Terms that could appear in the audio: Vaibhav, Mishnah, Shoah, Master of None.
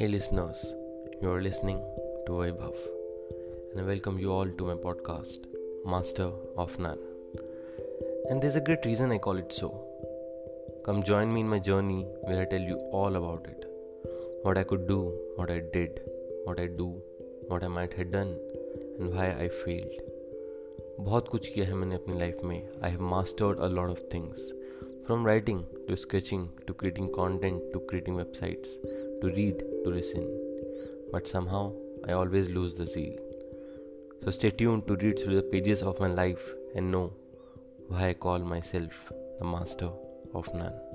Hey listeners, you are listening to Vaibhav, and I welcome you all to my podcast, Master of None. And there's a great reason I call it so. Come join me in my journey where I tell you all about it. What I could do, what I did, what I do, what I might have done, and why I failed. बहुत कुछ किया है मैंने अपनी life में. I have mastered a lot of things. From writing to sketching to creating content to creating websites to read to listen, but somehow I always lose the zeal. So stay tuned to read through the pages of my life and know why I call myself the master of none.